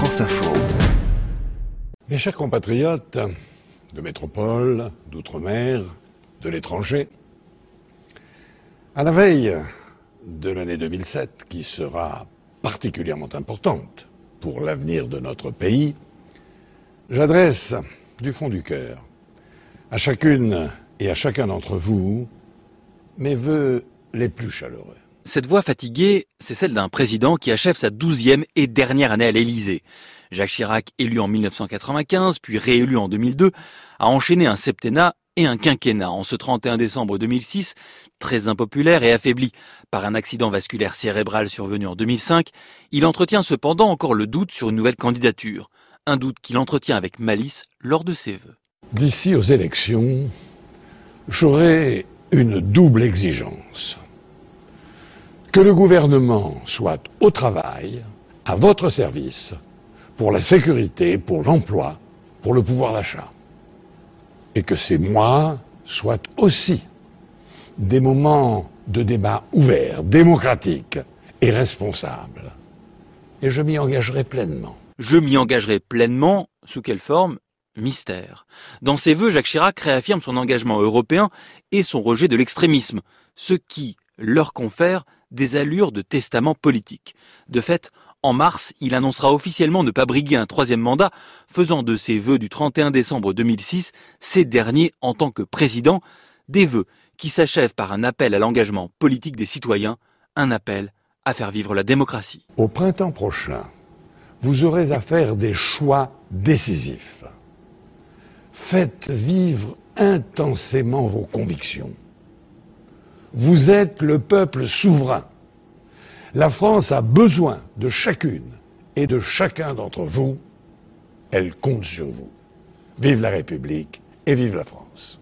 France Info. Mes chers compatriotes de métropole, d'outre-mer, de l'étranger, à la veille de l'année 2007, qui sera particulièrement importante pour l'avenir de notre pays, j'adresse du fond du cœur à chacune et à chacun d'entre vous mes vœux les plus chaleureux. Cette voix fatiguée, c'est celle d'un président qui achève sa 12e et dernière année à l'Élysée. Jacques Chirac, élu en 1995, puis réélu en 2002, a enchaîné un septennat et un quinquennat. En ce 31 décembre 2006, très impopulaire et affaibli par un accident vasculaire cérébral survenu en 2005, il entretient cependant encore le doute sur une nouvelle candidature. Un doute qu'il entretient avec malice lors de ses vœux. D'ici aux élections, j'aurai une double exigence. Que le gouvernement soit au travail, à votre service, pour la sécurité, pour l'emploi, pour le pouvoir d'achat. Et que ces mois soient aussi des moments de débat ouverts, démocratiques et responsables. Et je m'y engagerai pleinement. Je m'y engagerai pleinement, sous quelle forme ? Mystère. Dans ses vœux, Jacques Chirac réaffirme son engagement européen et son rejet de l'extrémisme, ce qui leur confère des allures de testament politique. De fait, en mars, il annoncera officiellement ne pas briguer un troisième mandat, faisant de ses vœux du 31 décembre 2006, ses derniers en tant que président, des vœux qui s'achèvent par un appel à l'engagement politique des citoyens, un appel à faire vivre la démocratie. Au printemps prochain, vous aurez à faire des choix décisifs. Faites vivre intensément vos convictions. Vous êtes le peuple souverain. La France a besoin de chacune et de chacun d'entre vous. Elle compte sur vous. Vive la République et vive la France.